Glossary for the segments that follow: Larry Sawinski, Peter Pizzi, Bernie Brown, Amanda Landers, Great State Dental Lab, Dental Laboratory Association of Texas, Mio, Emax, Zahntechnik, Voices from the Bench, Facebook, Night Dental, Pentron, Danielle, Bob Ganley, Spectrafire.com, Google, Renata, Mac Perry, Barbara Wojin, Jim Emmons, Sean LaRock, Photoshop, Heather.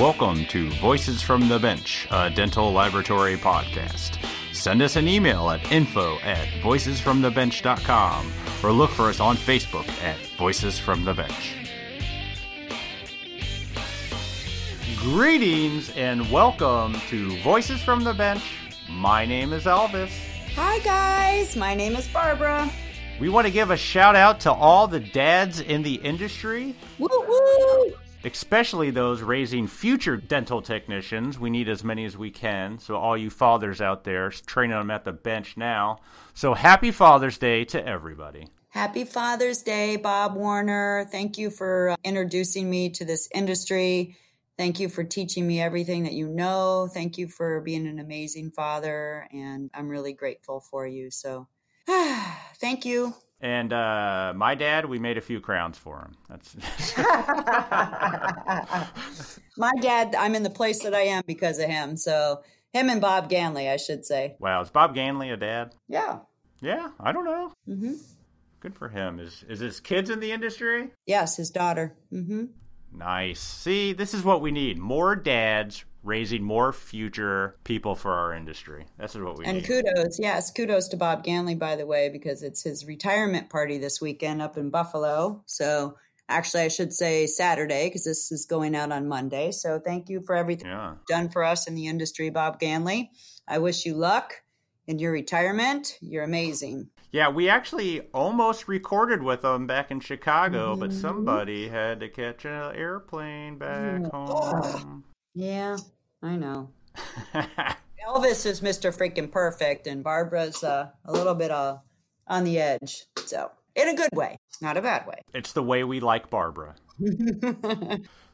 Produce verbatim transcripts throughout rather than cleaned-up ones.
Welcome to Voices from the Bench, a dental laboratory podcast. Send us an email at info at voicesfromthebench.com or look for us on Facebook at Voices from the Bench. Greetings and welcome to Voices from the Bench. My name is Elvis. Hi guys, my name is Barbara. We want to give a shout out to all the dads in the industry. Woo woo! Especially those raising future dental technicians. We need as many as we can. So all you fathers out there, training them at the bench now. So happy Father's Day to everybody. Happy Father's Day, Bob Warner. Thank you for introducing me to this industry. Thank you for teaching me everything that you know. Thank you for being an amazing father. And I'm really grateful for you. So thank you. And uh, my dad, we made a few crowns for him. That's my dad, I'm in the place that I am because of him. So him and Bob Ganley, I should say. Wow. Is Bob Ganley a dad? Yeah. Yeah. I don't know. Mm-hmm. Good for him. Is is his kids in the industry? Yes, his daughter. Mm-hmm. Nice. See, this is what we need. More dads raising more future people for our industry. That's what we and need. And kudos, yes, kudos to Bob Ganley, by the way, because it's his retirement party this weekend up in Buffalo. So actually, I should say Saturday, because this is going out on Monday. So thank you for everything yeah. you've done for us in the industry, Bob Ganley. I wish you luck in your retirement. You're amazing. Yeah, we actually almost recorded with them back in Chicago, mm-hmm. but somebody had to catch an airplane back mm. home. Yeah, I know. Elvis is Mister Freaking Perfect, and Barbara's uh, a little bit uh, on the edge. So, in a good way, not a bad way. It's the way we like Barbara.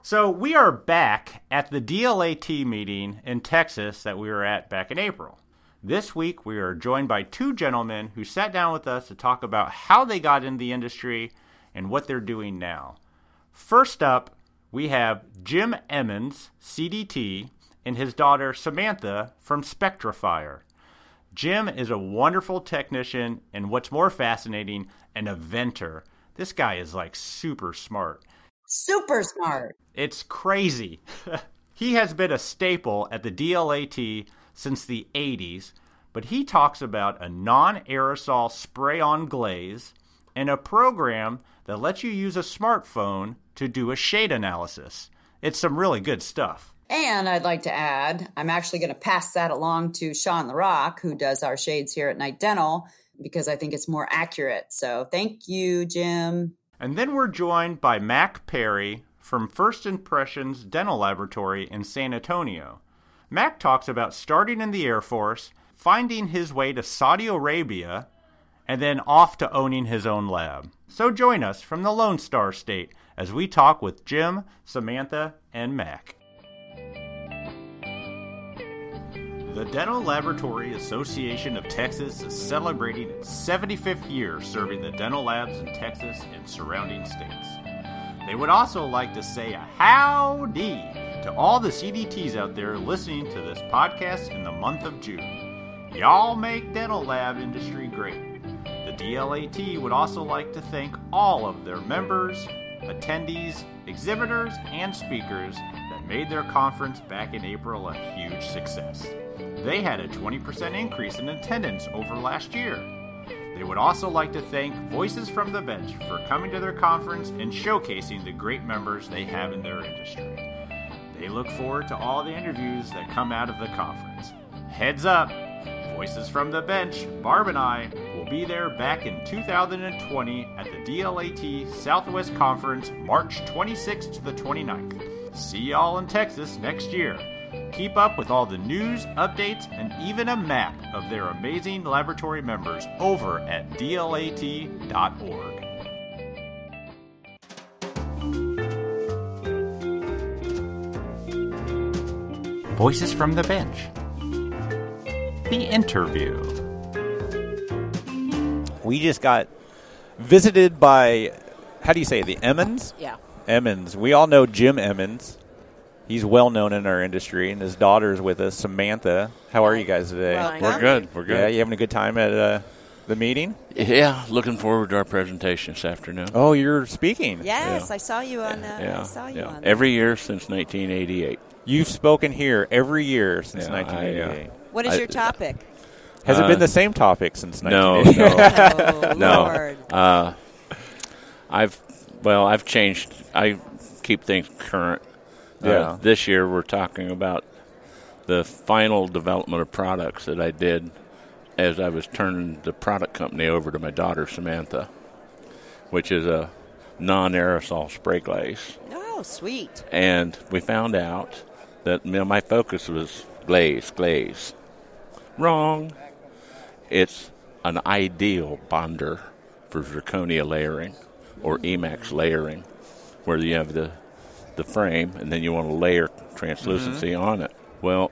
So, we are back at the D L A T meeting in Texas that we were at back in April. This week, we are joined by two gentlemen who sat down with us to talk about how they got into the industry and what they're doing now. First up, we have Jim Emmons, C D T, and his daughter Samantha from Spectrafire. Jim is a wonderful technician and, what's more fascinating, an inventor. This guy is like super smart. Super smart. It's crazy. He has been a staple at the D L A T since the eighties, but he talks about a non-aerosol spray-on glaze and a program that lets you use a smartphone to do a shade analysis. It's some really good stuff. And I'd like to add, I'm actually going to pass that along to Sean LaRock, who does our shades here at Night Dental, because I think it's more accurate. So thank you, Jim. And then we're joined by Mac Perry from First Impressions Dental Laboratory in San Antonio. Mac talks about starting in the Air Force, finding his way to Saudi Arabia, and then off to owning his own lab. So join us from the Lone Star State as we talk with Jim, Samantha, and Mac. The Dental Laboratory Association of Texas is celebrating its seventy-fifth year serving the dental labs in Texas and surrounding states. They would also like to say a howdy to all the C D Ts out there listening to this podcast in the month of June. Y'all make dental lab industry great. The D L A T would also like to thank all of their members, attendees, exhibitors, and speakers that made their conference back in April a huge success. They had a twenty percent increase in attendance over last year. They would also like to thank Voices from the Bench for coming to their conference and showcasing the great members they have in their industry. They look forward to all the interviews that come out of the conference. Heads up, Voices from the Bench, Barb and I, will be there back in two thousand twenty at the D L A T Southwest Conference, March twenty-sixth to the twenty-ninth. See y'all in Texas next year. Keep up with all the news, updates, and even a map of their amazing laboratory members over at D L A T dot org. Voices from the Bench. The interview. We just got visited by, how do you say, the Emmons? Yeah. Emmons. We all know Jim Emmons. He's well known in our industry, and his daughter's with us, Samantha. How are you guys today? Well, We're good. We're good. Yeah, you having a good time at uh, the meeting? Yeah, looking forward to our presentation this afternoon. Oh, you're speaking. Yes, yeah. I saw you on that. Yeah. I saw you yeah. on that. Every year since nineteen eighty-eight. You've spoken here every year since yeah, nineteen eighty-eight. I, uh, what is I, your topic? Has uh, it been the same topic since nineteen eighty-eight? No, no. Oh, Lord. No. Uh, I've, well, I've changed. I keep things current. Yeah. Uh, this year we're talking about the final development of products that I did as I was turning the product company over to my daughter, Samantha, which is a non-aerosol spray glaze. Oh, sweet. And we found out that you know, my focus was glaze, glaze. Wrong. It's an ideal bonder for zirconia layering or Emax layering, where you have the, the frame and then you want to layer translucency mm-hmm. on it. Well,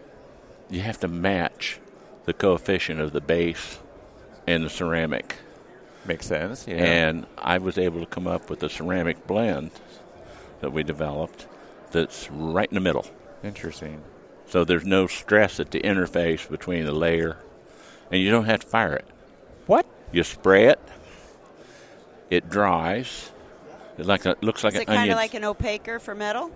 you have to match the coefficient of the base and the ceramic. Makes sense, yeah. And I was able to come up with a ceramic blend that we developed that's right in the middle. Interesting. So there's no stress at the interface between the layer, and you don't have to fire it. What? You spray it. It dries. It like a, looks like Is an onion. Is it kind of like an opaquer for metal?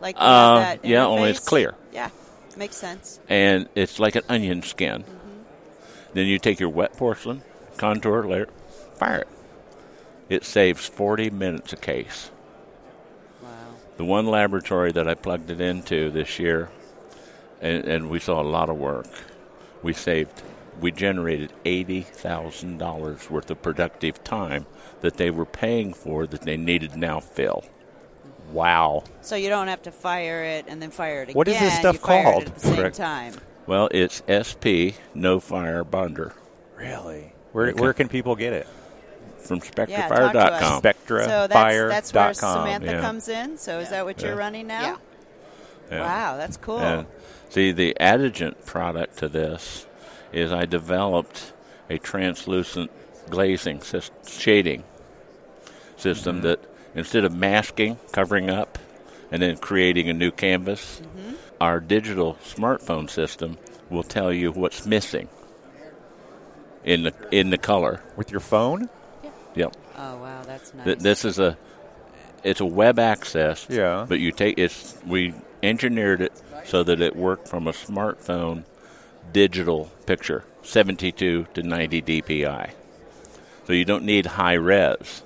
Like uh, that yeah, interface? Only it's clear. Yeah. Makes sense. And it's like an onion skin. Mm-hmm. Then you take your wet porcelain, contour layer, fire it. It saves forty minutes a case. Wow. The one laboratory that I plugged it into this year, and, and we saw a lot of work, we saved, we generated eighty thousand dollars worth of productive time that they were paying for that they needed now fill. Wow. So you don't have to fire it and then fire it again. What is this stuff you called? It at the same Correct. Time. Well, it's S P, no fire bonder. Really? Where okay. where can people get it? From Spectrafire dot com. Yeah, Spectrafire dot com. So that's, that's where Samantha yeah. comes in. So is that what yeah. you're running now? Yeah. yeah. Wow, that's cool. And see, the adjuvant product to this is I developed a translucent glazing system, shading system mm-hmm. that instead of masking, covering up, and then creating a new canvas, mm-hmm. our digital smartphone system will tell you what's missing in the in the color. With your phone? Yeah. Yep. Oh, wow, that's nice. Th- this is a, it's a web access, yeah. but you take it's, we engineered it so that it worked from a smartphone digital picture, seventy-two to ninety D P I. So you don't need high res.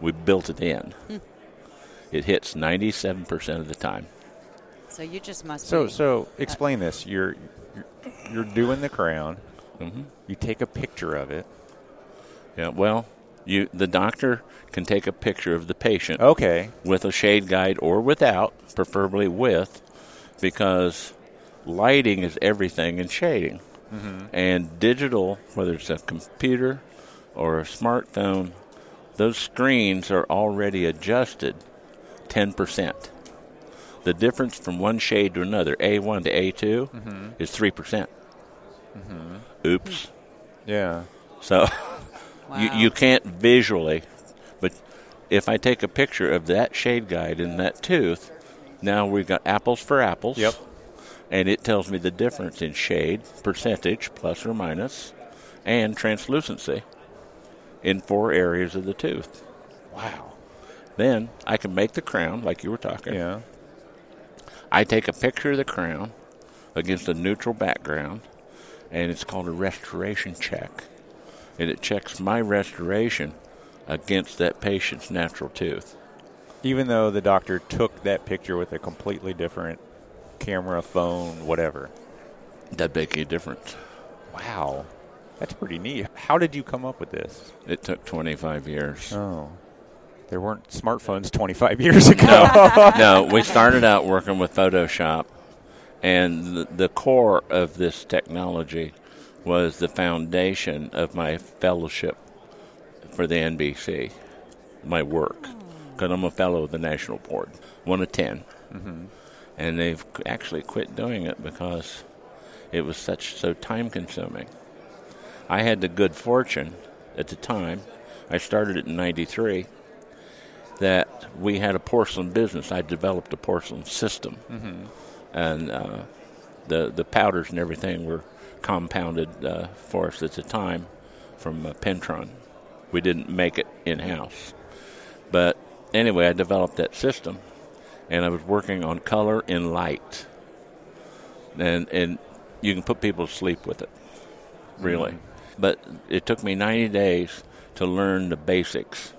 We built it in. Hmm. It hits ninety-seven percent of the time. So you just must. So be so explain uh, this. You're, you're you're doing the crown. Mm-hmm. You take a picture of it. Yeah. Well, you the doctor can take a picture of the patient. Okay. With a shade guide or without, preferably with, because lighting is everything in shading, mm-hmm. and digital, whether it's a computer or a smartphone. Those screens are already adjusted ten percent. The difference from one shade to another, A one to A two, mm-hmm. is three percent. Mm-hmm. Oops. Yeah. So wow. you, you can't visually, but if I take a picture of that shade guide and that tooth, now we've got apples for apples. Yep. And it tells me the difference in shade, percentage, plus or minus, and translucency in four areas of the tooth. Wow. Then I can make the crown, like you were talking. Yeah. I take a picture of the crown against a neutral background, and it's called a restoration check. And it checks my restoration against that patient's natural tooth. Even though the doctor took that picture with a completely different camera, phone, whatever. That makes a difference. Wow. That's pretty neat. How did you come up with this? It took twenty-five years. Oh. There weren't smartphones twenty-five years ago. No, no, we started out working with Photoshop, and the, the core of this technology was the foundation of my fellowship for the N B C, my work, because I'm a fellow of the National Board, one of ten. Mm-hmm. And they've actually quit doing it because it was such so time-consuming. I had the good fortune at the time, I started it in ninety-three, that we had a porcelain business. I developed a porcelain system. Mm-hmm. And uh, the the powders and everything were compounded uh, for us at the time from uh, Pentron. We didn't make it in-house. But anyway, I developed that system, and I was working on color and light. and and you can put people to sleep with it, really. Mm-hmm. But it took me ninety days to learn the basics,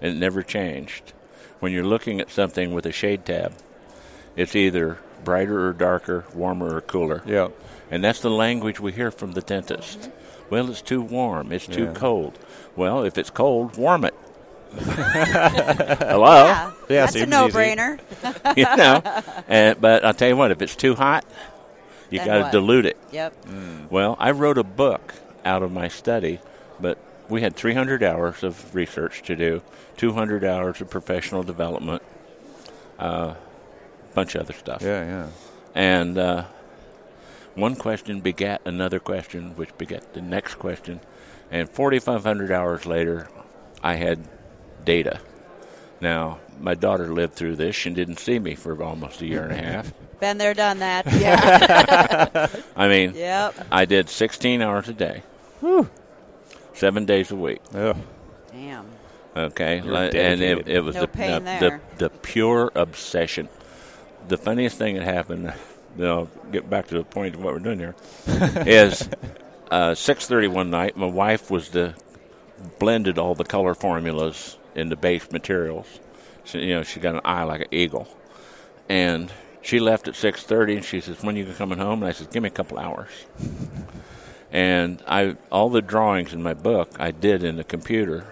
and it never changed. When you're looking at something with a shade tab, it's either brighter or darker, warmer or cooler. Yeah. And that's the language we hear from the dentist. Mm-hmm. Well, it's too warm. It's yeah. too cold. Well, if it's cold, warm it. Hello? Yeah, yeah, that's a no-brainer. You know, and, but I'll tell you what, if it's too hot, you got to dilute it. Yep. Mm. Well, I wrote a book out of my study, but we had three hundred hours of research to do, two hundred hours of professional development, a uh, bunch of other stuff. Yeah, yeah. And uh, one question begat another question, which begat the next question, and forty-five hundred hours later, I had data. Now, my daughter lived through this and didn't see me for almost a year and a half. Been there, done that. Yeah. I mean, yep. I did sixteen hours a day. Whew. Seven days a week. Yeah. Damn. Okay. Like, and it, it was no the, pain the, there. the the pure obsession. The funniest thing that happened, you know, get back to the point of what we're doing here, is uh, six thirty one night, my wife was the blended all the color formulas in the base materials. She, you know, she got an eye like an eagle. And she left at six thirty, and she says, when are you coming home? And I said, give me a couple hours. And I all the drawings in my book I did in the computer,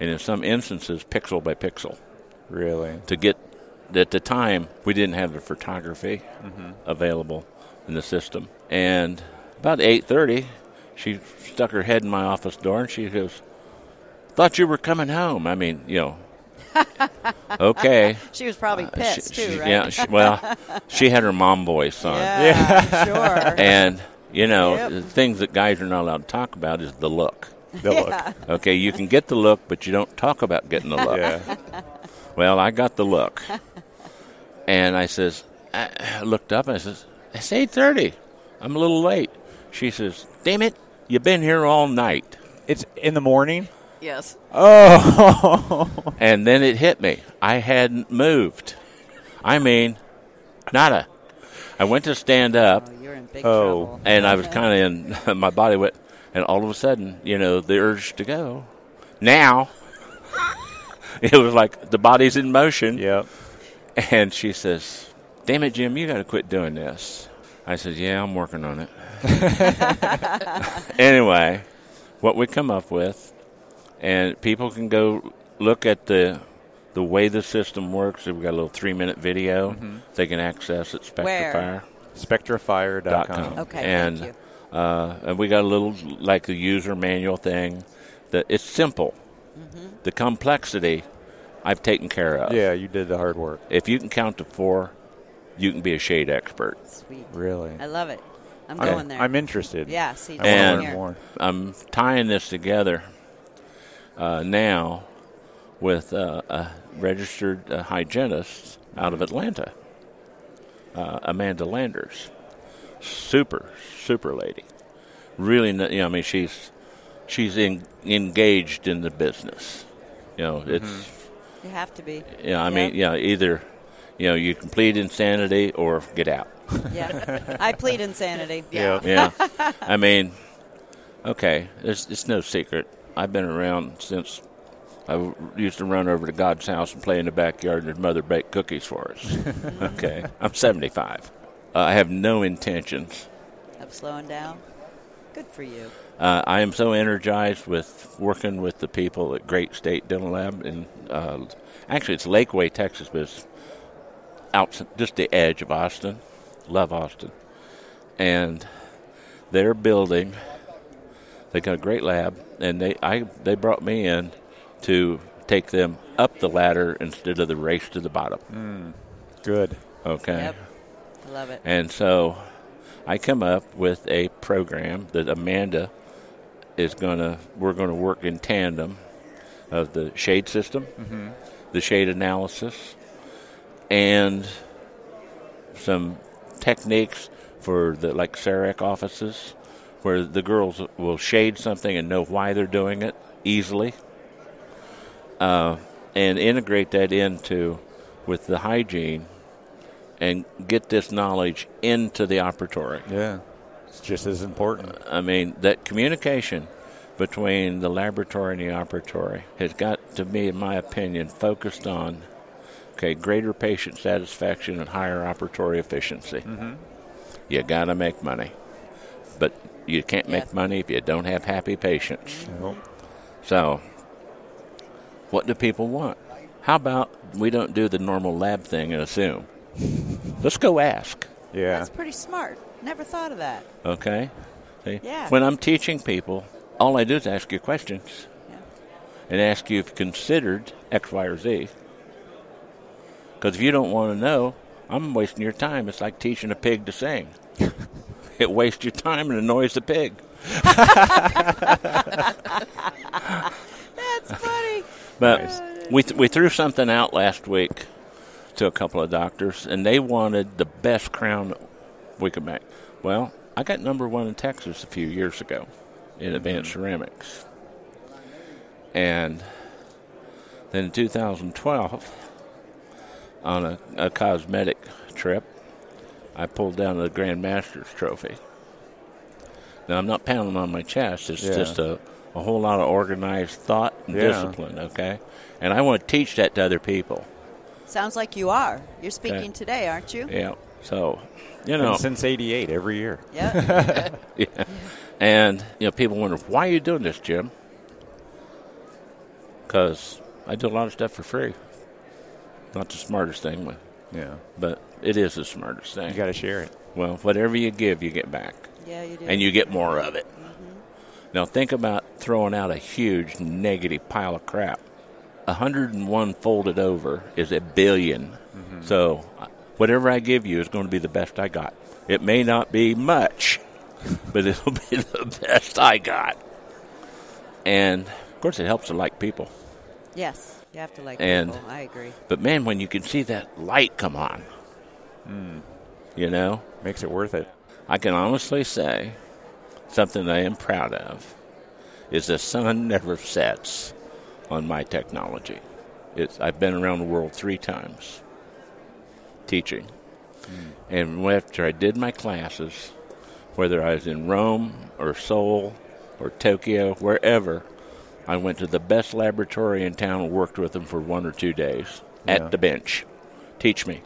and in some instances, pixel by pixel. Really? To get, at the time, we didn't have the photography mm-hmm. available in the system. And about eight thirty, she stuck her head in my office door, and she goes, thought you were coming home. I mean, you know. Okay. She was probably pissed, uh, she, too, she, right? Yeah. She, well, she had her mom voice on. Yeah, yeah. Sure. And, you know, yep. the things that guys are not allowed to talk about is the look. The yeah. look. Okay, you can get the look, but you don't talk about getting the look. Yeah. Well, I got the look. And I says, I looked up and I says, it's eight thirty. I'm a little late. She says, damn it, you've been here all night. It's in the morning? Yes. Oh. And then it hit me. I hadn't moved. I mean, nada. I went to stand up. Oh, you're in big oh. trouble. And I was kind of in, my body went, and all of a sudden, you know, the urge to go. Now, it was like the body's in motion. Yep. And she says, damn it, Jim, you got to quit doing this. I said, yeah, I'm working on it. Anyway, what we come up with. And people can go look at the the way the system works. We've got a little three-minute video mm-hmm. they can access at Spectrafire. Spectrafire dot com. Okay, and, thank you. Uh, and we got a little, like, the user manual thing. That it's simple. Mm-hmm. The complexity I've taken care of. Yeah, you did the hard work. If you can count to four, you can be a shade expert. Sweet. Really? I love it. I'm okay. going there. I'm interested. Yeah, see, I and want to learn more. I'm tying this together. Uh, now with uh, a registered uh, hygienist out of Atlanta, uh, Amanda Landers. Super, super lady. Really, you know, I mean, she's she's in, engaged in the business. You know, it's... Mm-hmm. You have to be. Yeah, you know, I yep. mean, yeah, you know, either, you know, you can plead insanity or get out. Yeah, I plead insanity. Yeah. Yeah, yeah. I mean, okay, it's, it's no secret. I've been around since I used to run over to God's house and play in the backyard, and his mother baked cookies for us. Okay. I'm seventy-five. Uh, I have no intentions of slowing down. Good for you. Uh, I am so energized with working with the people at Great State Dental Lab. In, uh, actually, it's Lakeway, Texas, but it's out, just the edge of Austin. Love Austin. And they're building... They got a great lab, and they I they brought me in to take them up the ladder instead of the race to the bottom. Mm. Good. Okay. Yep. I love it. And so I come up with a program that Amanda is going to, we're going to work in tandem of the shade system, mm-hmm. the shade analysis, and some techniques for the, like, CEREC offices, where the girls will shade something and know why they're doing it easily, uh, and integrate that into with the hygiene and get this knowledge into the operatory. Yeah, it's just as important. I mean, that communication between the laboratory and the operatory has got to be, in my opinion, focused on, okay, greater patient satisfaction and higher operatory efficiency. Mm-hmm. You got to make money. But you can't yeah. make money if you don't have happy patients. Nope. So what do people want? How about we don't do the normal lab thing and assume? Let's go ask. Yeah. That's pretty smart. Never thought of that. Okay. See? Yeah. When I'm teaching people, all I do is ask you questions yeah. and ask you if you considered X, Y, or Z. Because if you don't want to know, I'm wasting your time. It's like teaching a pig to sing. It wastes your time and annoys the pig. That's funny. But nice. we th- we threw something out last week to a couple of doctors, and they wanted the best crown we could make. Well, I got number one in Texas a few years ago in advanced mm-hmm. ceramics. And then in two thousand twelve, on a, a cosmetic trip, I pulled down the Grand Masters trophy. Now, I'm not pounding on my chest. It's yeah. just a, a whole lot of organized thought and yeah. discipline, okay? And I want to teach that to other people. Sounds like you are. You're speaking okay. today, aren't you? Yeah. So, you know. And since eighty-eight, every year. Yeah. yeah. yeah. And, you know, people wonder, why are you doing this, Jim? Because I do a lot of stuff for free. Not the smartest thing, but, yeah. but it is the smartest thing. You got to share it. Well, whatever you give, you get back. Yeah, you do. And you get more of it. Mm-hmm. Now, think about throwing out a huge negative pile of crap. one hundred one folded over is a billion. Mm-hmm. So whatever I give you is going to be the best I got. It may not be much, but it'll be the best I got. And, of course, it helps to like people. Yes. You have to like and, people. I agree. But, man, when you can see that light come on, mm. you know? Makes it worth it. I can honestly say something I am proud of is the sun never sets on my technology. It's, I've been around the world three times teaching. Mm. And after I did my classes, whether I was in Rome or Seoul or Tokyo, wherever, I went to the best laboratory in town and worked with them for one or two days yeah. at the bench. Teach me.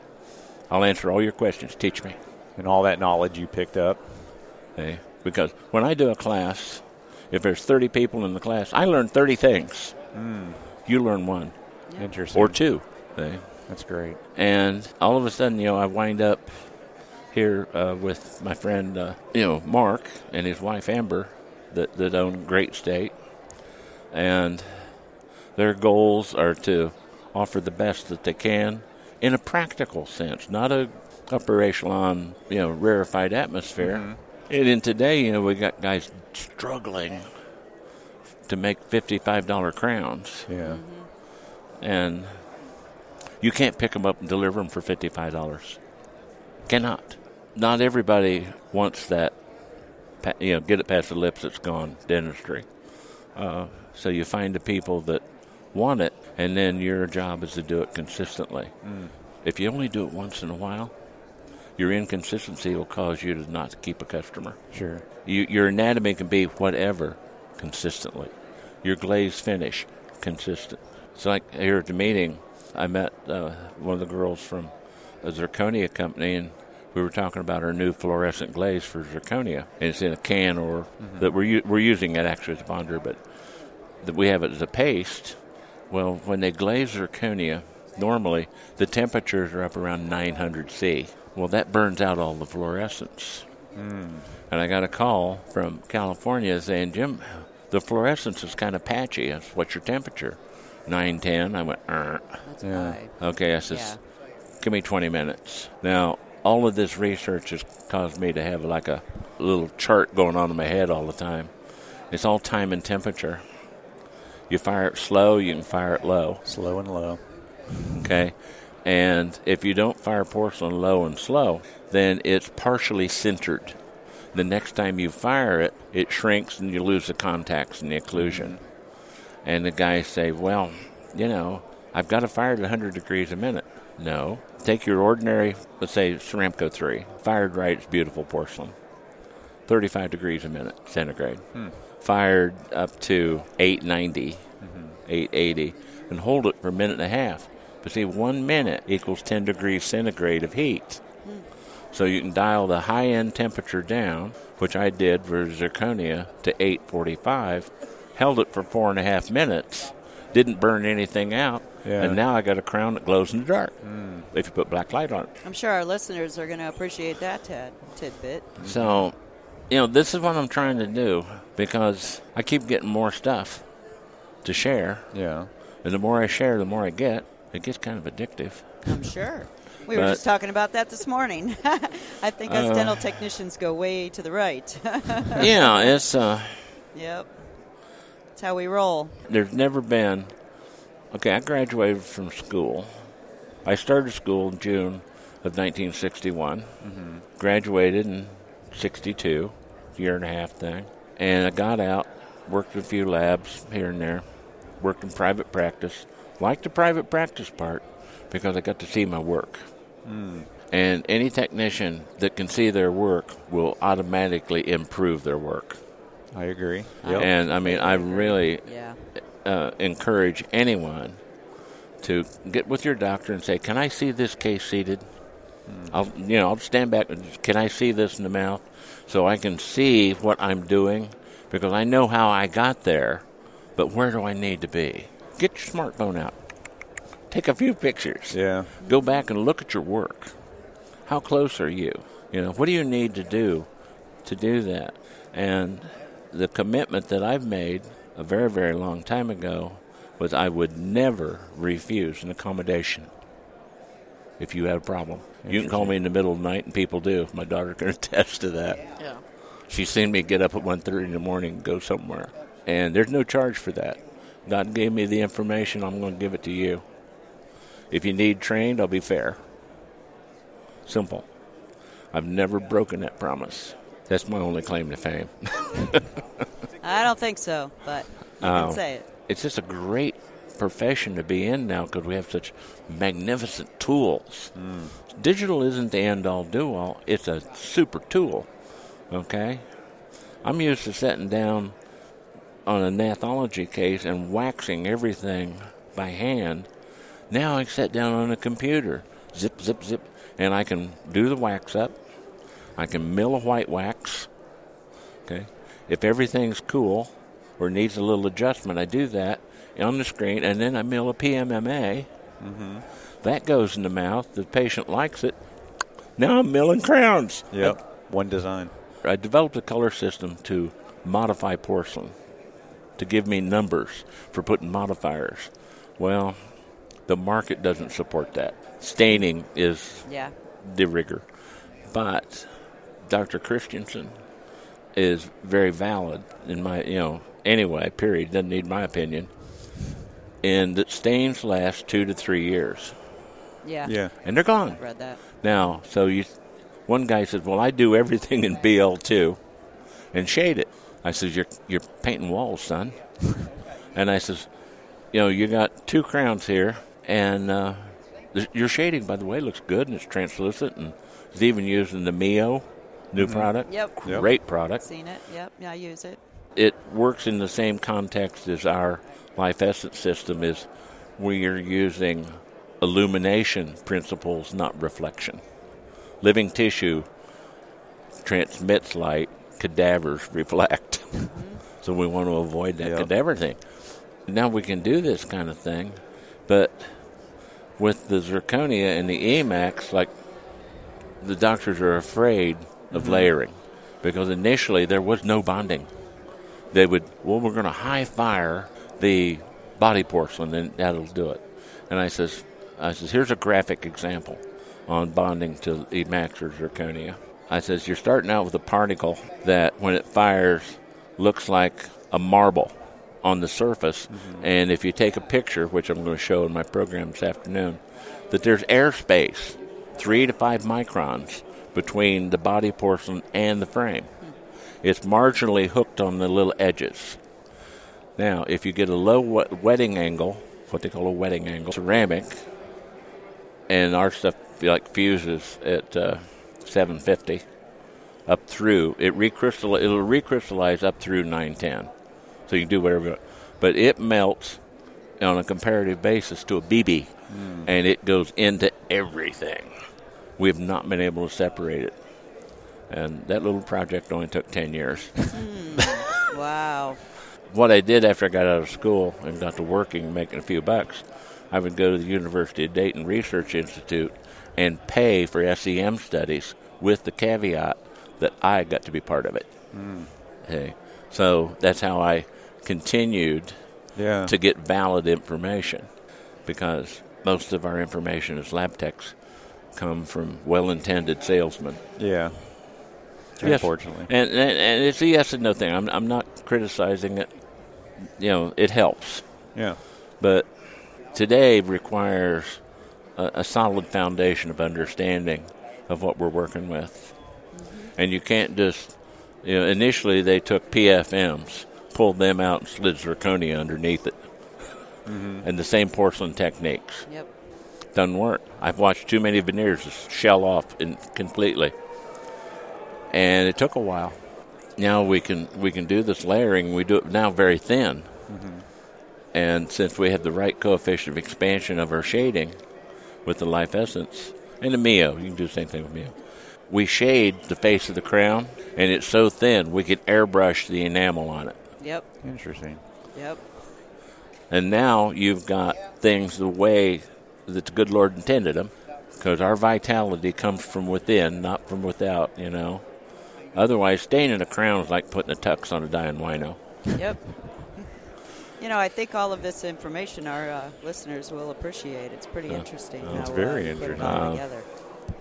I'll answer all your questions. Teach me. And all that knowledge you picked up. Okay. Because when I do a class, if there's thirty people in the class, I learn thirty things. Mm. You learn one. Yeah. Interesting. Or two. Okay. That's great. And all of a sudden, you know, I wind up here uh, with my friend, uh, you know, Mark and his wife, Amber, that, that own Great State. And their goals are to offer the best that they can in a practical sense, not a upper echelon, you know, rarefied atmosphere. Mm-hmm. And in today, you know, we got guys struggling to make fifty-five dollars crowns. Yeah. Mm-hmm. And you can't pick them up and deliver them for fifty-five dollars. Cannot. Not everybody wants that, you know, get it past the lips, it's gone, dentistry. Uh, so you find the people that want it, and then your job is to do it consistently. Mm. If you only do it once in a while, your inconsistency will cause you to not keep a customer. Sure. You, your anatomy can be whatever consistently. Your glaze finish, consistent. It's like here at the meeting, I met uh, one of the girls from a zirconia company, and we were talking about our new fluorescent glaze for zirconia, and it's in a can or mm-hmm. that we're u- we're using it actually as a binder, but that we have it as a paste. Well, when they glaze zirconia, normally the temperatures are up around nine hundred C. Well, that burns out all the fluorescence. Mm. And I got a call from California saying, Jim, the fluorescence is kind of patchy. I said, what's your temperature? nine ten. I went, er. That's yeah. Okay, I said, yeah. give me twenty minutes. Now, all of this research has caused me to have like a little chart going on in my head all the time. It's all time and temperature. You fire it slow, you can fire it low. Slow and low. Okay. And if you don't fire porcelain low and slow, then it's partially sintered. The next time you fire it, it shrinks and you lose the contacts and the occlusion. And the guys say, well, you know, I've got to fire it one hundred degrees a minute. No, Take your ordinary, let's say, Ceramco three, fired right, it's beautiful porcelain, thirty-five degrees a minute centigrade. Hmm. Fired up to eight ninety, mm-hmm. eight eighty, and hold it for a minute and a half. But see, one minute equals ten degrees centigrade of heat. Hmm. So you can dial the high-end temperature down, which I did for zirconia, to eight forty-five, held it for four and a half minutes, didn't burn anything out, yeah. and now I got a crown that glows in the dark mm. if you put black light on it. I'm sure our listeners are going to appreciate that tad, tidbit. So, you know, this is what I'm trying to do because I keep getting more stuff to share. Yeah. And the more I share, the more I get. It gets kind of addictive. I'm sure. We but, were just talking about that this morning. I think us uh, dental technicians go way to the right. yeah, it's... Uh, yep. That's how we roll. There's never been... Okay, I graduated from school. I started school in June of nineteen sixty-one. Mm-hmm. Graduated in sixty-two, year and a half thing. And I got out, worked a few labs here and there, worked in private practice. Liked the private practice part because I got to see my work. Mm. And any technician that can see their work will automatically improve their work. I agree. Yep. And, I mean, I really yeah. uh, encourage anyone to get with your doctor and say, can I see this case seated? Mm. I'll, you know, I'll stand back and can I see this in the mouth so I can see what I'm doing? Because I know how I got there, but where do I need to be? Get your smartphone out. Take a few pictures. Yeah. Go back and look at your work. How close are you? You know, what do you need to do to do that? And the commitment that I've made a very, very long time ago was I would never refuse an accommodation if you had a problem. You can call me in the middle of the night, and people do. My daughter can attest to that. Yeah. She's seen me get up at one thirty in the morning and go somewhere. And there's no charge for that. God gave me the information, I'm going to give it to you. If you need trained, I'll be fair. Simple. I've never broken that promise. That's my only claim to fame. I don't think so, but you um, can say it. It's just a great profession to be in now because we have such magnificent tools. Mm. Digital isn't the end-all, do-all. It's a super tool, okay? I'm used to sitting down on a nathology case and waxing everything by hand. Now I sit down on a computer, zip, zip, zip, and I can do the wax up. I can mill a white wax. Okay, if everything's cool or needs a little adjustment, I do that on the screen, and then I mill a P M M A. Mm-hmm. That goes in the mouth. The patient likes it. Now I'm milling crowns. Yep, I, one design. I developed a color system to modify porcelain, to give me numbers for putting modifiers. Well, the market doesn't support that. Staining is yeah. the rigor. But Doctor Christensen is very valid in my, you know, anyway, period, doesn't need my opinion. And that stains last two to three years. Yeah. yeah. And they're gone. I've read that. Now, so you, one guy says, well, I do everything in B L two and shade it. I says, you're, you're painting walls, son. And I says, you know, you got two crowns here, and uh, th- your shading, by the way, looks good, and it's translucent, and it's even used in the Mio new mm-hmm. product. Yep. Great yep. product. Seen it. Yep. Yeah, I use it. It works in the same context as our Life Essence system is where you're using illumination principles, not reflection. Living tissue transmits light. Cadavers reflect. Mm-hmm. So we want to avoid that yep. cadaver thing. Now we can do this kind of thing, but with the zirconia and the Emax, like the doctors are afraid of mm-hmm. layering because initially there was no bonding. They would, well, we're going to high fire the body porcelain and that'll do it. And I says, I says, here's a graphic example on bonding to Emax or zirconia. I says, you're starting out with a particle that, when it fires, looks like a marble on the surface. Mm-hmm. And if you take a picture, which I'm going to show in my program this afternoon, that there's airspace, three to five microns, between the body porcelain and the frame. Mm-hmm. It's marginally hooked on the little edges. Now, if you get a low wetting angle, what they call a wetting angle, ceramic, and our stuff like fuses at uh, seven fifty up through it recrystallize. It'll recrystallize up through nine ten, so you can do whatever. You want. But it melts on a comparative basis to a B B, mm. and it goes into everything. We have not been able to separate it, and that little project only took ten years. Mm. Wow. What I did after I got out of school and got to working and making a few bucks, I would go to the University of Dayton Research Institute and pay for S E M studies with the caveat that I got to be part of it. Mm. Okay. So that's how I continued yeah. to get valid information, because most of our information as lab techs come from well-intended salesmen. Yeah. Yes. Unfortunately. And, and and it's a yes and no thing. I'm I'm not criticizing it. You know, it helps. Yeah. But today requires a, a solid foundation of understanding of what we're working with. Mm-hmm. And you can't just, you know, initially they took P F Ms, pulled them out and slid zirconia underneath it. Mm-hmm. And the same porcelain techniques. Yep. Doesn't work. I've watched too many veneers shell off in, completely. And it took a while. Now we can we can do this layering. We do it now very thin. Mm-hmm. And since we have the right coefficient of expansion of our shading with the Life Essence and the Mio, you can do the same thing with Mio. We shade the face of the crown, and it's so thin we could airbrush the enamel on it. Yep. Interesting. Yep. And now you've got things the way that the good Lord intended them, because our vitality comes from within, not from without, you know. Otherwise, staining a crown is like putting a tux on a dying wino. Yep. You know, I think all of this information our uh, listeners will appreciate. It's pretty uh, interesting. Uh, it's how very uh, interesting. Uh,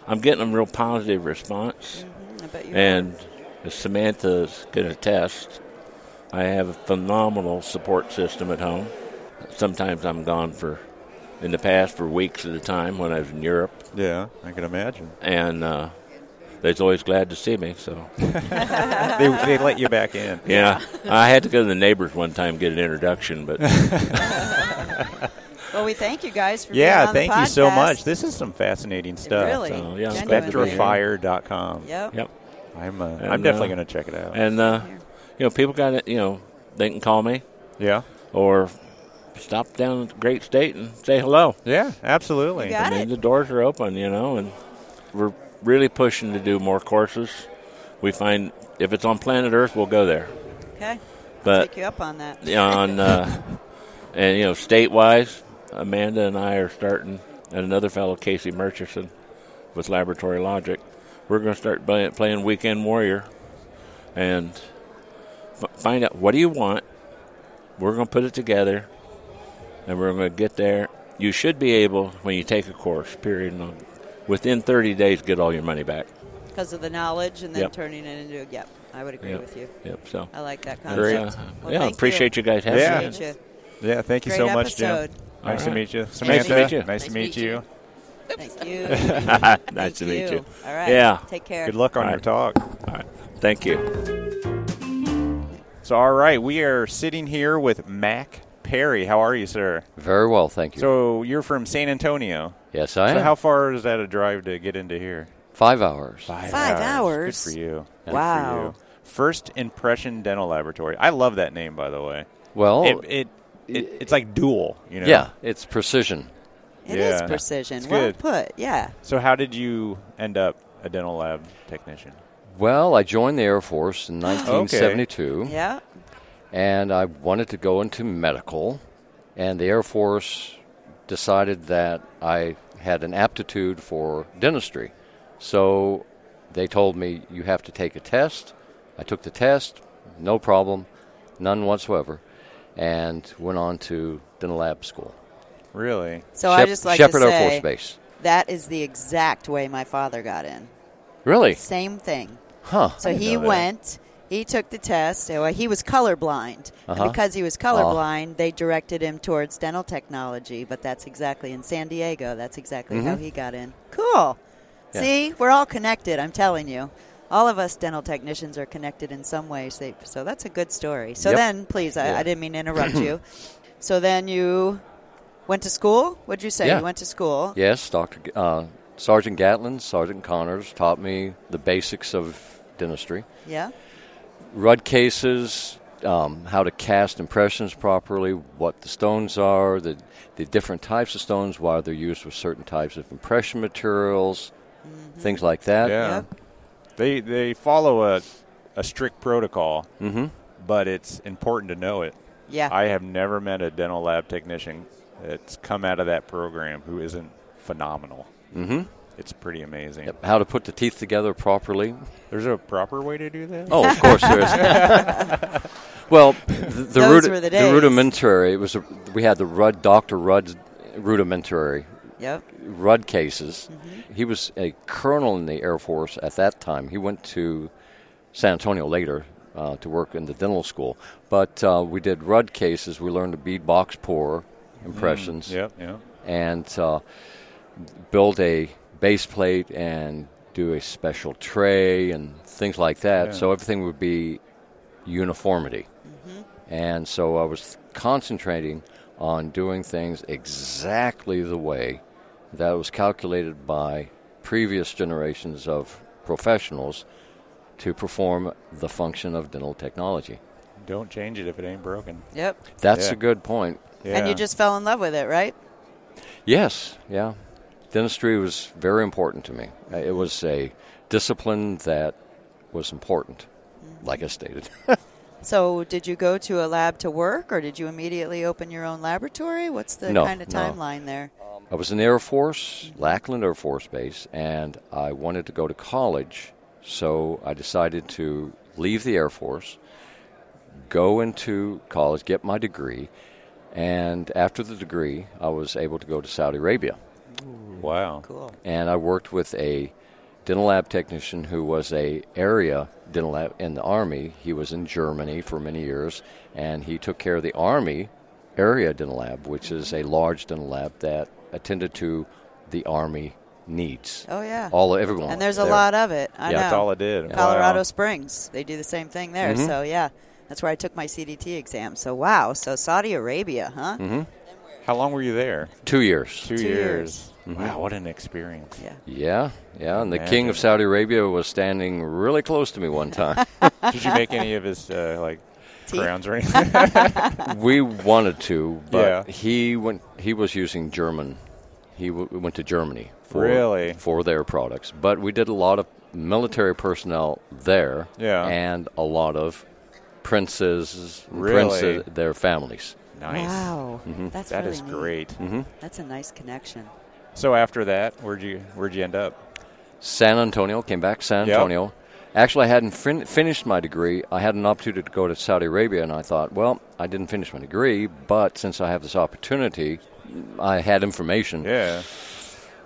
I'm getting a real positive response. Mm-hmm, I bet you and are. As Samantha's going to attest, I have a phenomenal support system at home. Sometimes I'm gone for, in the past, for weeks at a time when I was in Europe. Yeah, I can imagine. And uh, they're always glad to see me, so. they, they let you back in. Yeah. I had to go to the neighbors one time and get an introduction, but. Well, we thank you guys for yeah, being on the podcast. Yeah, thank you so much. This is some fascinating stuff. It really. So, yeah. Spectrafire dot com. Yep. Yep. I'm, uh, and, I'm definitely uh, going to check it out. And, uh, you know, people got it, you know, they can call me. Yeah. Or stop down at Great State and say hello. Yeah, absolutely. You got I mean, it. The doors are open, you know, and we're really pushing to do more courses. We find if it's on planet Earth, we'll go there. Okay. But I'll take you up on that. on, uh, and, you know, state-wise, Amanda and I are starting, and another fellow, Casey Murchison, with Laboratory Logic. We're going to start play, playing Weekend Warrior and f- find out what do you want. We're going to put it together. And we're going to get there. You should be able, when you take a course, period, within thirty days, get all your money back. Because of the knowledge and then yep. turning it into, yep, I would agree yep. with you. Yep. So I like that concept. Uh, well, yeah, appreciate you. you guys having yeah. me. Appreciate you. Yeah, thank you Great so much, episode. Jim. All nice right. to meet you. Samantha, nice to meet you. Nice to meet you. Thank you. Nice to meet you. All right. Yeah. Take care. Good luck on all your right. talk. All right. Thank you. So, all right, we are sitting here with Mac Perry. How are you, sir? Very well, thank you. So you're from San Antonio. Yes, I am. So how far is that a drive to get into here? Five hours. Five, Five hours. hours. Good for you. Wow. Good for you. First Impression Dental Laboratory. I love that name, by the way. Well, it, it, it it's like dual, you know. Yeah, it's precision. It yeah. is precision. It's well good. put. Yeah. So how did you end up a dental lab technician? Well, I joined the Air Force in nineteen seventy-two. Okay. Yeah. And I wanted to go into medical, and the Air Force decided that I had an aptitude for dentistry. So they told me, you have to take a test. I took the test, no problem, none whatsoever, and went on to dental lab school. Really? So Shep- I just like Shepherd to say, Air Force Base. That is the exact way my father got in. Really? Same thing. Huh. So he went... He took the test. He was colorblind. Uh-huh. And because he was colorblind, uh-huh. they directed him towards dental technology. But that's exactly in San Diego. That's exactly mm-hmm. how he got in. Cool. Yeah. See, we're all connected, I'm telling you. All of us dental technicians are connected in some ways. They, so that's a good story. So yep. then, please, I, yeah. I didn't mean to interrupt you. So then you Went to school? What'd you say? Yeah. You went to school? Yes, Doctor G- uh, Sergeant Gatlin, Sergeant Connors taught me the basics of dentistry. Yeah. Rudd cases, um, how to cast impressions properly, what the stones are, the the different types of stones, why they're used with certain types of impression materials, mm-hmm. things like that. Yeah. Yep. They they follow a a strict protocol, mm-hmm. but it's important to know it. Yeah. I have never met a dental lab technician that's come out of that program who isn't phenomenal. Mm-hmm. It's pretty amazing. Yep. How to put the teeth together properly. There's a proper way to do that? Oh, of course there is. Well, the, the, rudi- the, the rudimentary, it was a, we had the Rudd, Doctor Rudd's rudimentary yep. Rudd cases. Mm-hmm. He was a colonel in the Air Force at that time. He went to San Antonio later uh, to work in the dental school. But uh, we did Rudd cases. We learned to bead box pour impressions. Mm, yep, yep. And uh, build a base plate and do a special tray and things like that. Yeah. So everything would be uniformity. Mm-hmm. And so I was concentrating on doing things exactly the way that was calculated by previous generations of professionals to perform the function of dental technology. Don't change it if it ain't broken. Yep. That's yeah. a good point. Yeah. And you just fell in love with it, right? Yes, yeah. Dentistry was very important to me. It was a discipline that was important, mm-hmm. like I stated. So did you go to a lab to work, or did you immediately open your own laboratory? What's the no, kind of timeline no. there? Um, I was in the Air Force, Lackland Air Force Base, and I wanted to go to college, so I decided to leave the Air Force, go into college, get my degree, and after the degree, I was able to go to Saudi Arabia. Wow. Cool. And I worked with a dental lab technician who was a area dental lab in the Army. He was in Germany for many years, and he took care of the Army area dental lab, which is a large dental lab that attended to the Army needs. Oh, yeah. All everyone. And there's there. a lot of it. I yeah, know. That's all it did. Yeah. Colorado wow. Springs. They do the same thing there. Mm-hmm. So, yeah. That's where I took my C D T exam. So, wow. So, Saudi Arabia, huh? Mm-hmm. How long were you there? Two years. Two, Two years. years. Mm-hmm. Wow, what an experience. Yeah, yeah. yeah. And the yeah. king of Saudi Arabia was standing really close to me one time. Did you make any of his, uh, like, crowns or anything? We wanted to, but yeah. he went. He was using German. He w- went to Germany for, really? for their products. But we did a lot of military personnel there yeah. and a lot of princes, really? princes, their families. Nice. Wow, mm-hmm. That's that really is neat. great. Mm-hmm. That's a nice connection. So after that, where'd you where'd you end up? San Antonio. Came back to San Antonio. Yep. Actually, I hadn't fin- finished my degree. I had an opportunity to go to Saudi Arabia, and I thought, well, I didn't finish my degree, but since I have this opportunity, I had information. Yeah.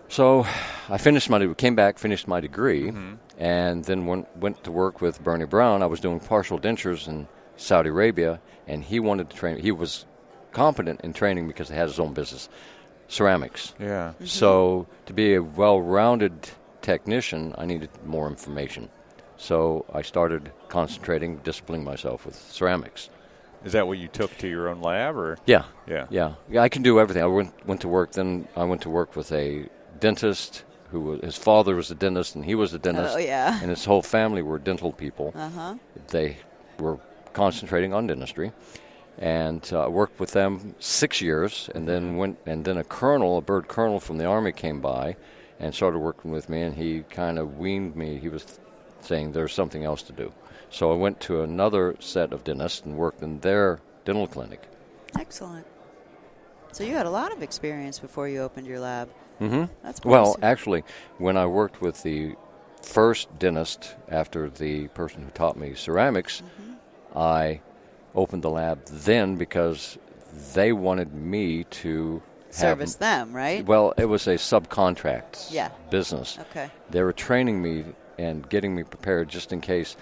So I finished my degree, came back, finished my degree, mm-hmm. and then went, went to work with Bernie Brown. I was doing partial dentures in Saudi Arabia, and he wanted to train. He was competent in training because he had his own business. Ceramics. Yeah. Mm-hmm. So to be a well-rounded technician, I needed more information. So I started concentrating, disciplining myself with ceramics. Is that what you took to your own lab, or? Yeah. Yeah. Yeah. yeah I can do everything. I went went to work. Then I went to work with a dentist who was, his father was a dentist, and he was a dentist. Oh yeah. And his whole family were dental people. Uh huh. They were concentrating on dentistry. And I uh, worked with them six years, and then went. And then a colonel, a bird colonel from the Army, came by, and started working with me. And he kind of weaned me. He was th- saying there's something else to do. So I went to another set of dentists and worked in their dental clinic. Excellent. So you had a lot of experience before you opened your lab. Mm-hmm. That's well, actually, when I worked with the first dentist after the person who taught me ceramics, mm-hmm. I opened the lab then because they wanted me to service have, them, right? Well, it was a subcontract yeah. business. Okay. They were training me and getting me prepared just in case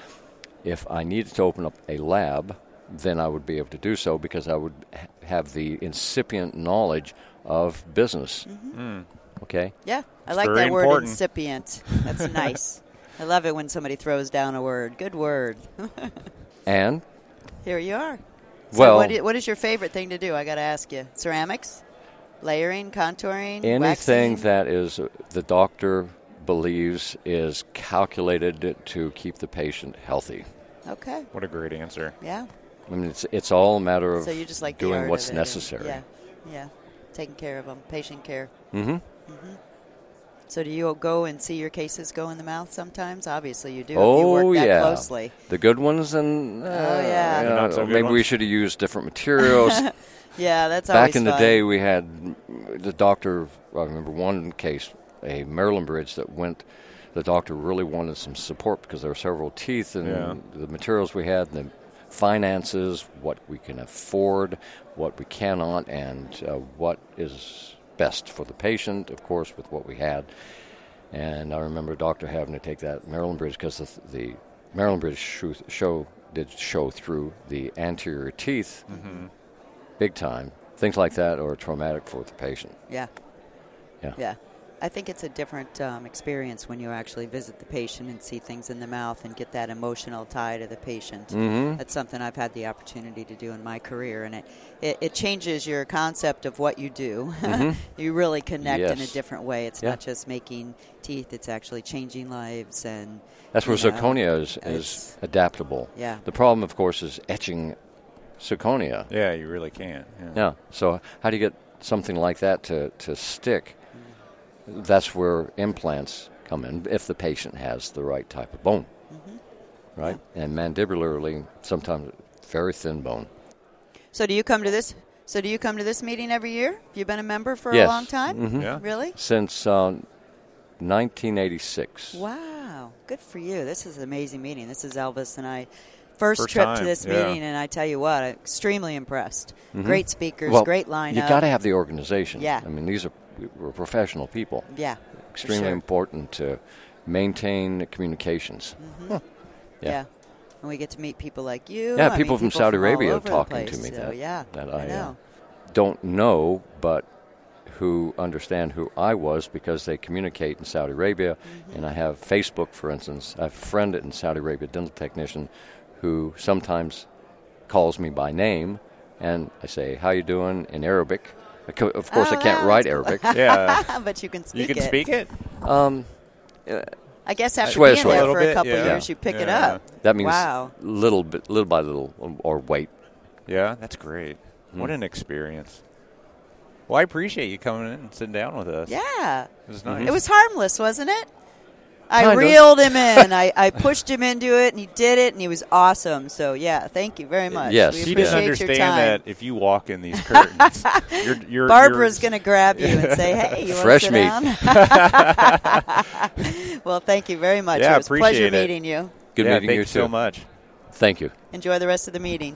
if I needed to open up a lab, then I would be able to do so because I would ha- have the incipient knowledge of business. Mm-hmm. Mm. Okay? Yeah. I it's like that important. word incipient. That's nice. I love it when somebody throws down a word. Good word. And here you are. So well, what, what is your favorite thing to do? I got to ask you. Ceramics? Layering, contouring, anything waxing. That is the doctor believes is calculated to keep the patient healthy. Okay. What a great answer. Yeah. I mean, it's it's all a matter of so you just like doing what's necessary. And, yeah, yeah. Taking care of them, patient care. Mm-hmm. Mm-hmm. So do you go and see your cases go in the mouth sometimes? Obviously you do. Oh, you work that yeah. closely. The good ones and uh, oh, yeah. You know, so maybe ones. We should have used different materials. Yeah, that's always Back in fun. The day, we had the doctor, I remember one case, a Maryland bridge that went, the doctor really wanted some support because there were several teeth and yeah. the materials we had and the finances, what we can afford, what we cannot, and uh, what is best for the patient, of course, with what we had. And I remember a doctor having to take that Maryland bridge because the, the Maryland bridge show, show, did show through the anterior teeth. Mm-hmm. Big time. Things like that are traumatic for the patient. Yeah. Yeah. Yeah. I think it's a different um, experience when you actually visit the patient and see things in the mouth and get that emotional tie to the patient. Mm-hmm. That's something I've had the opportunity to do in my career, and it, it, it changes your concept of what you do. Mm-hmm. You really connect yes. in a different way. It's yeah. not just making teeth. It's actually changing lives. And that's where know, zirconia is, is adaptable. Yeah. The problem, of course, is etching zirconia. Yeah, you really can't. Yeah. yeah. So how do you get something like that to, to stick? Mm-hmm. That's where implants come in, if the patient has the right type of bone. Mm-hmm. Right? Yeah. And mandibularly, sometimes very thin bone. So do you come to this So do you come to this meeting every year? Have you been a member for yes. a long time? Mm-hmm. Yeah. Really? Since um, nineteen eighty-six. Wow. Good for you. This is an amazing meeting. This is Elvis and I. First, First trip time. to this yeah. meeting, and I tell you what, I'm extremely impressed. Mm-hmm. Great speakers, well, great lineup. You've got to have the organization. Yeah. I mean, these are we're professional people. Yeah. Extremely sure. important to maintain communications. Mm-hmm. Huh. Yeah. yeah. And we get to meet people like you. Yeah, I people from people Saudi from Arabia talking place, to me so that, yeah, that I, I know. Uh, don't know, but who understand who I was because they communicate in Saudi Arabia. Mm-hmm. And I have Facebook, for instance. I have a friend in Saudi Arabia, dental technician, who sometimes calls me by name, and I say, how you doing, in Arabic. I co- of course, oh, I can't write cool. Arabic. Yeah, but you can speak it. You can it. speak it? Um, uh, I guess after being there for a couple bit, yeah. years, you pick yeah. it up. That means wow. little bit, little by little, or wait. Yeah, that's great. Mm. What an experience. Well, I appreciate you coming in and sitting down with us. Yeah. It was nice. It was harmless, wasn't it? I kind reeled of. him in. I, I pushed him into it, and he did it, and he was awesome. So, yeah, thank you very much. Yes. We appreciate your time. She didn't understand that if you walk in these curtains, you're, you're, Barbara's going to grab you and say, hey, you want to sit down? Well, thank you very much. Yeah, it was a pleasure it. meeting you. Good yeah, meeting you, too. Thank you so much. Thank you. Enjoy the rest of the meeting.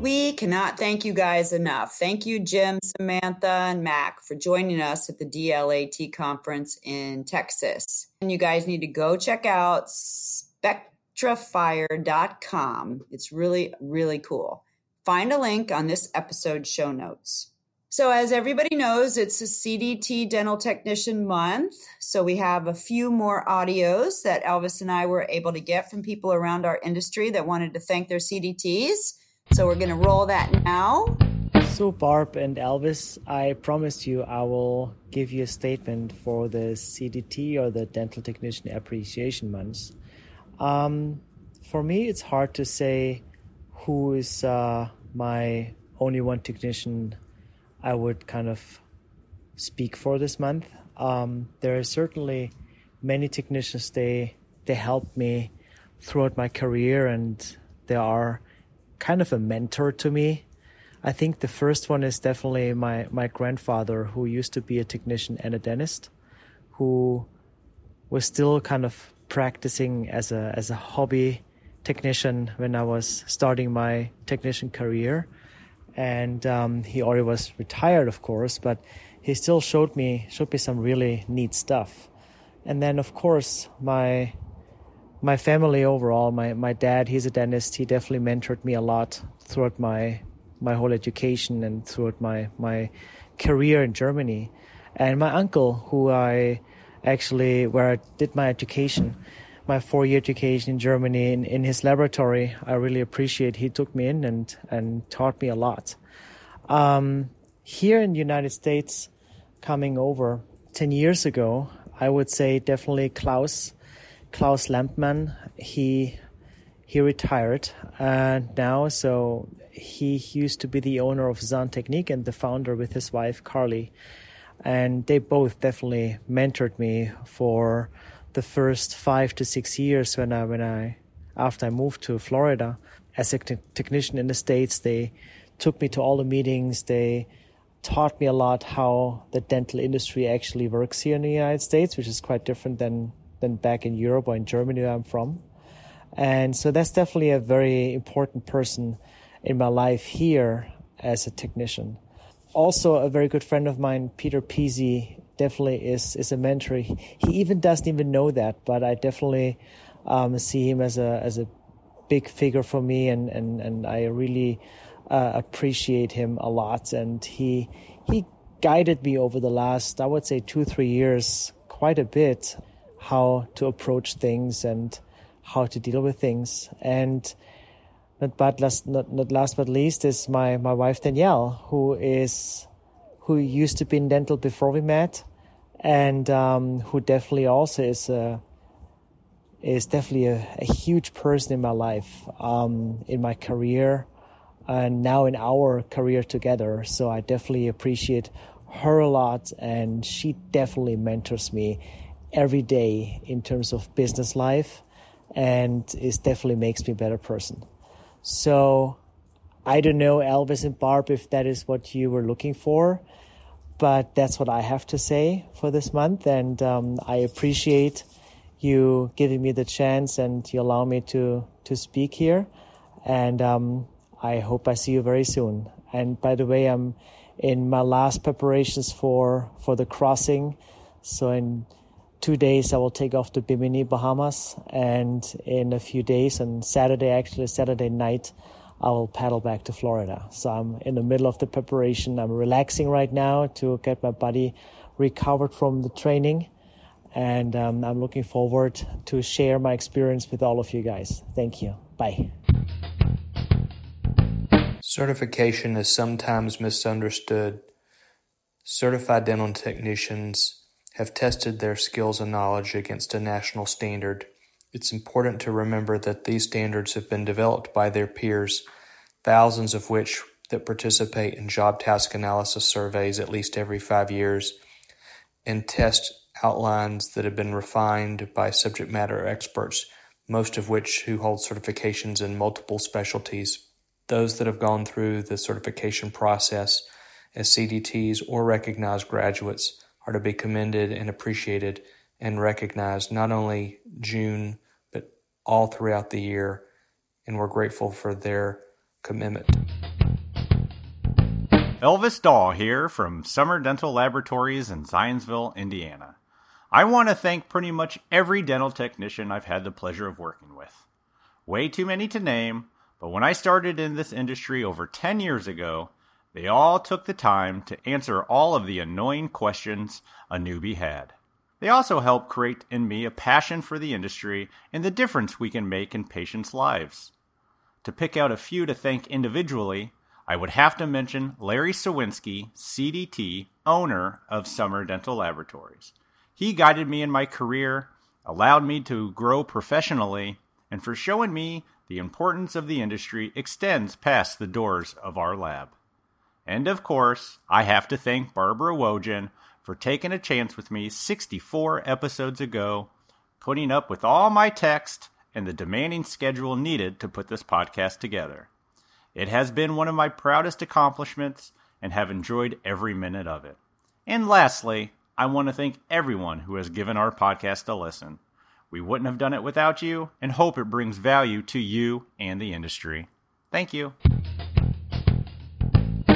We cannot thank you guys enough. Thank you, Jim, Samantha, and Mac for joining us at the D L A T conference in Texas. And you guys need to go check out Spectrafire dot com. It's really, really cool. Find a link on this episode's show notes. So as everybody knows, it's a C D T Dental Technician Month. So we have a few more audios that Elvis and I were able to get from people around our industry that wanted to thank their C D Ts. So we're going to roll that now. So Barb and Elvis, I promised you I will give you a statement for the C D T or the Dental Technician Appreciation Month. Um, for me, it's hard to say who is uh, my only one technician I would kind of speak for this month. Um, there are certainly many technicians. They, they helped me throughout my career, and there are kind of a mentor to me. I think the first one is definitely my, my grandfather, who used to be a technician and a dentist, who was still kind of practicing as a as a hobby technician when I was starting my technician career. And um, he already was retired, of course, but he still showed me showed me some really neat stuff. And then, of course, my My family overall, my, my dad, he's a dentist. He definitely mentored me a lot throughout my my whole education and throughout my, my career in Germany. And my uncle, who I actually, where I did my education, my four-year education in Germany in, in his laboratory. I really appreciate he took me in and, and taught me a lot. Um, here in the United States, coming over ten years ago, I would say definitely Klaus, Klaus Lampmann. He he retired and uh, now, so he used to be the owner of Zahntechnik and the founder with his wife, Carly. And they both definitely mentored me for the first five to six years when I, when I, after I moved to Florida as a te- technician in the States. They took me to all the meetings. They taught me a lot how the dental industry actually works here in the United States, which is quite different than, than back in Europe or in Germany where I'm from. And so that's definitely a very important person in my life here as a technician. Also, a very good friend of mine, Peter Pizzi, definitely is is a mentor. He, he even doesn't even know that, but I definitely um, see him as a as a big figure for me, and and and I really uh, appreciate him a lot. And he he guided me over the last, I would say, two three years quite a bit, how to approach things and how to deal with things. And Not but last, not, not last but least is my, my wife Danielle, who is who used to be in dental before we met, and um, who definitely also is a, is definitely a, a huge person in my life, um, in my career, and now in our career together. So I definitely appreciate her a lot, and she definitely mentors me every day in terms of business life, and it definitely makes me a better person. So I don't know, Elvis and Barb, if that is what you were looking for, but that's what I have to say for this month. And um, I appreciate you giving me the chance and you allow me to, to speak here. And um, I hope I see you very soon. And by the way, I'm in my last preparations for, for the crossing. So in two days, I will take off to Bimini, Bahamas, and in a few days, on Saturday, actually Saturday night, I will paddle back to Florida. So I'm in the middle of the preparation. I'm relaxing right now to get my body recovered from the training, and um, I'm looking forward to share my experience with all of you guys. Thank you. Bye. Certification is sometimes misunderstood. Certified dental technicians have tested their skills and knowledge against a national standard. It's important to remember that these standards have been developed by their peers, thousands of which that participate in job task analysis surveys at least every five years, and test outlines that have been refined by subject matter experts, most of which who hold certifications in multiple specialties. Those that have gone through the certification process as C D Ts or recognized graduates are to be commended and appreciated and recognized not only June, but all throughout the year, and we're grateful for their commitment. Elvis Dahl here from Summer Dental Laboratories in Zionsville, Indiana. I want to thank pretty much every dental technician I've had the pleasure of working with. Way too many to name, but when I started in this industry over ten years ago, they all took the time to answer all of the annoying questions a newbie had. They also helped create in me a passion for the industry and the difference we can make in patients' lives. To pick out a few to thank individually, I would have to mention Larry Sawinski, C D T, owner of Summer Dental Laboratories. He guided me in my career, allowed me to grow professionally, and for showing me the importance of the industry extends past the doors of our lab. And, of course, I have to thank Barbara Wojin for taking a chance with me sixty-four episodes ago, putting up with all my text and the demanding schedule needed to put this podcast together. It has been one of my proudest accomplishments and have enjoyed every minute of it. And lastly, I want to thank everyone who has given our podcast a listen. We wouldn't have done it without you and hope it brings value to you and the industry. Thank you.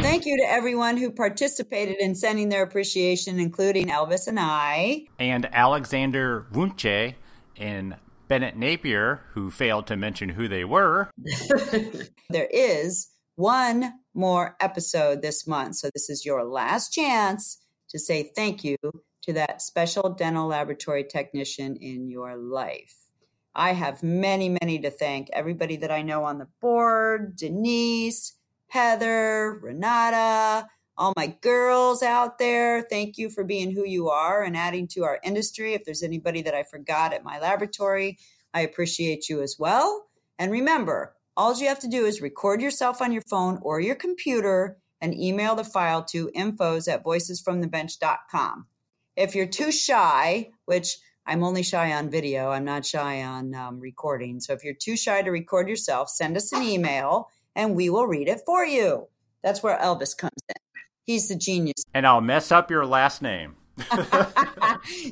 Thank you to everyone who participated in sending their appreciation, including Elvis and I. And Alexander Wunche and Bennett Napier, who failed to mention who they were. There is one more episode this month, so this is your last chance to say thank you to that special dental laboratory technician in your life. I have many, many to thank. Everybody that I know on the board, Denise, Heather, Renata, all my girls out there, thank you for being who you are and adding to our industry. If there's anybody that I forgot at my laboratory, I appreciate you as well. And remember, all you have to do is record yourself on your phone or your computer and email the file to infos at voices from the bench dot com. If you're too shy, which I'm only shy on video, I'm not shy on um, recording. So if you're too shy to record yourself, send us an email and we will read it for you. That's where Elvis comes in. He's the genius. And I'll mess up your last name.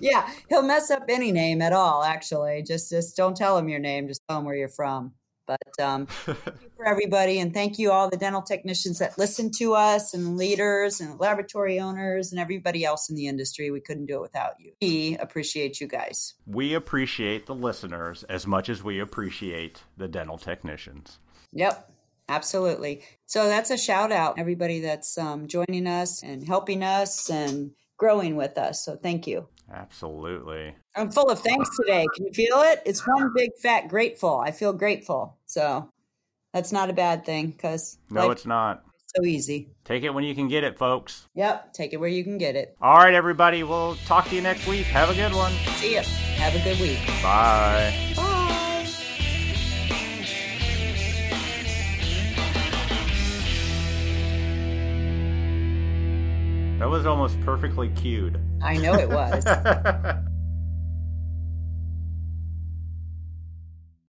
Yeah, he'll mess up any name at all, actually. Just just don't tell him your name. Just tell him where you're from. But um, thank you for everybody, and thank you all the dental technicians that listen to us and leaders and laboratory owners and everybody else in the industry. We couldn't do it without you. We appreciate you guys. We appreciate the listeners as much as we appreciate the dental technicians. Yep, absolutely. So that's a shout out, everybody that's um, joining us and helping us and growing with us. So thank you. Absolutely. I'm full of thanks today. Can you feel it? It's one big fat grateful. I feel grateful. So that's not a bad thing because no, it's not so easy. Take it when you can get it, folks. Yep. Take it where you can get it. All right, everybody. We'll talk to you next week. Have a good one. See ya. Have a good week. Bye. Bye. That was almost perfectly cued. I know it was.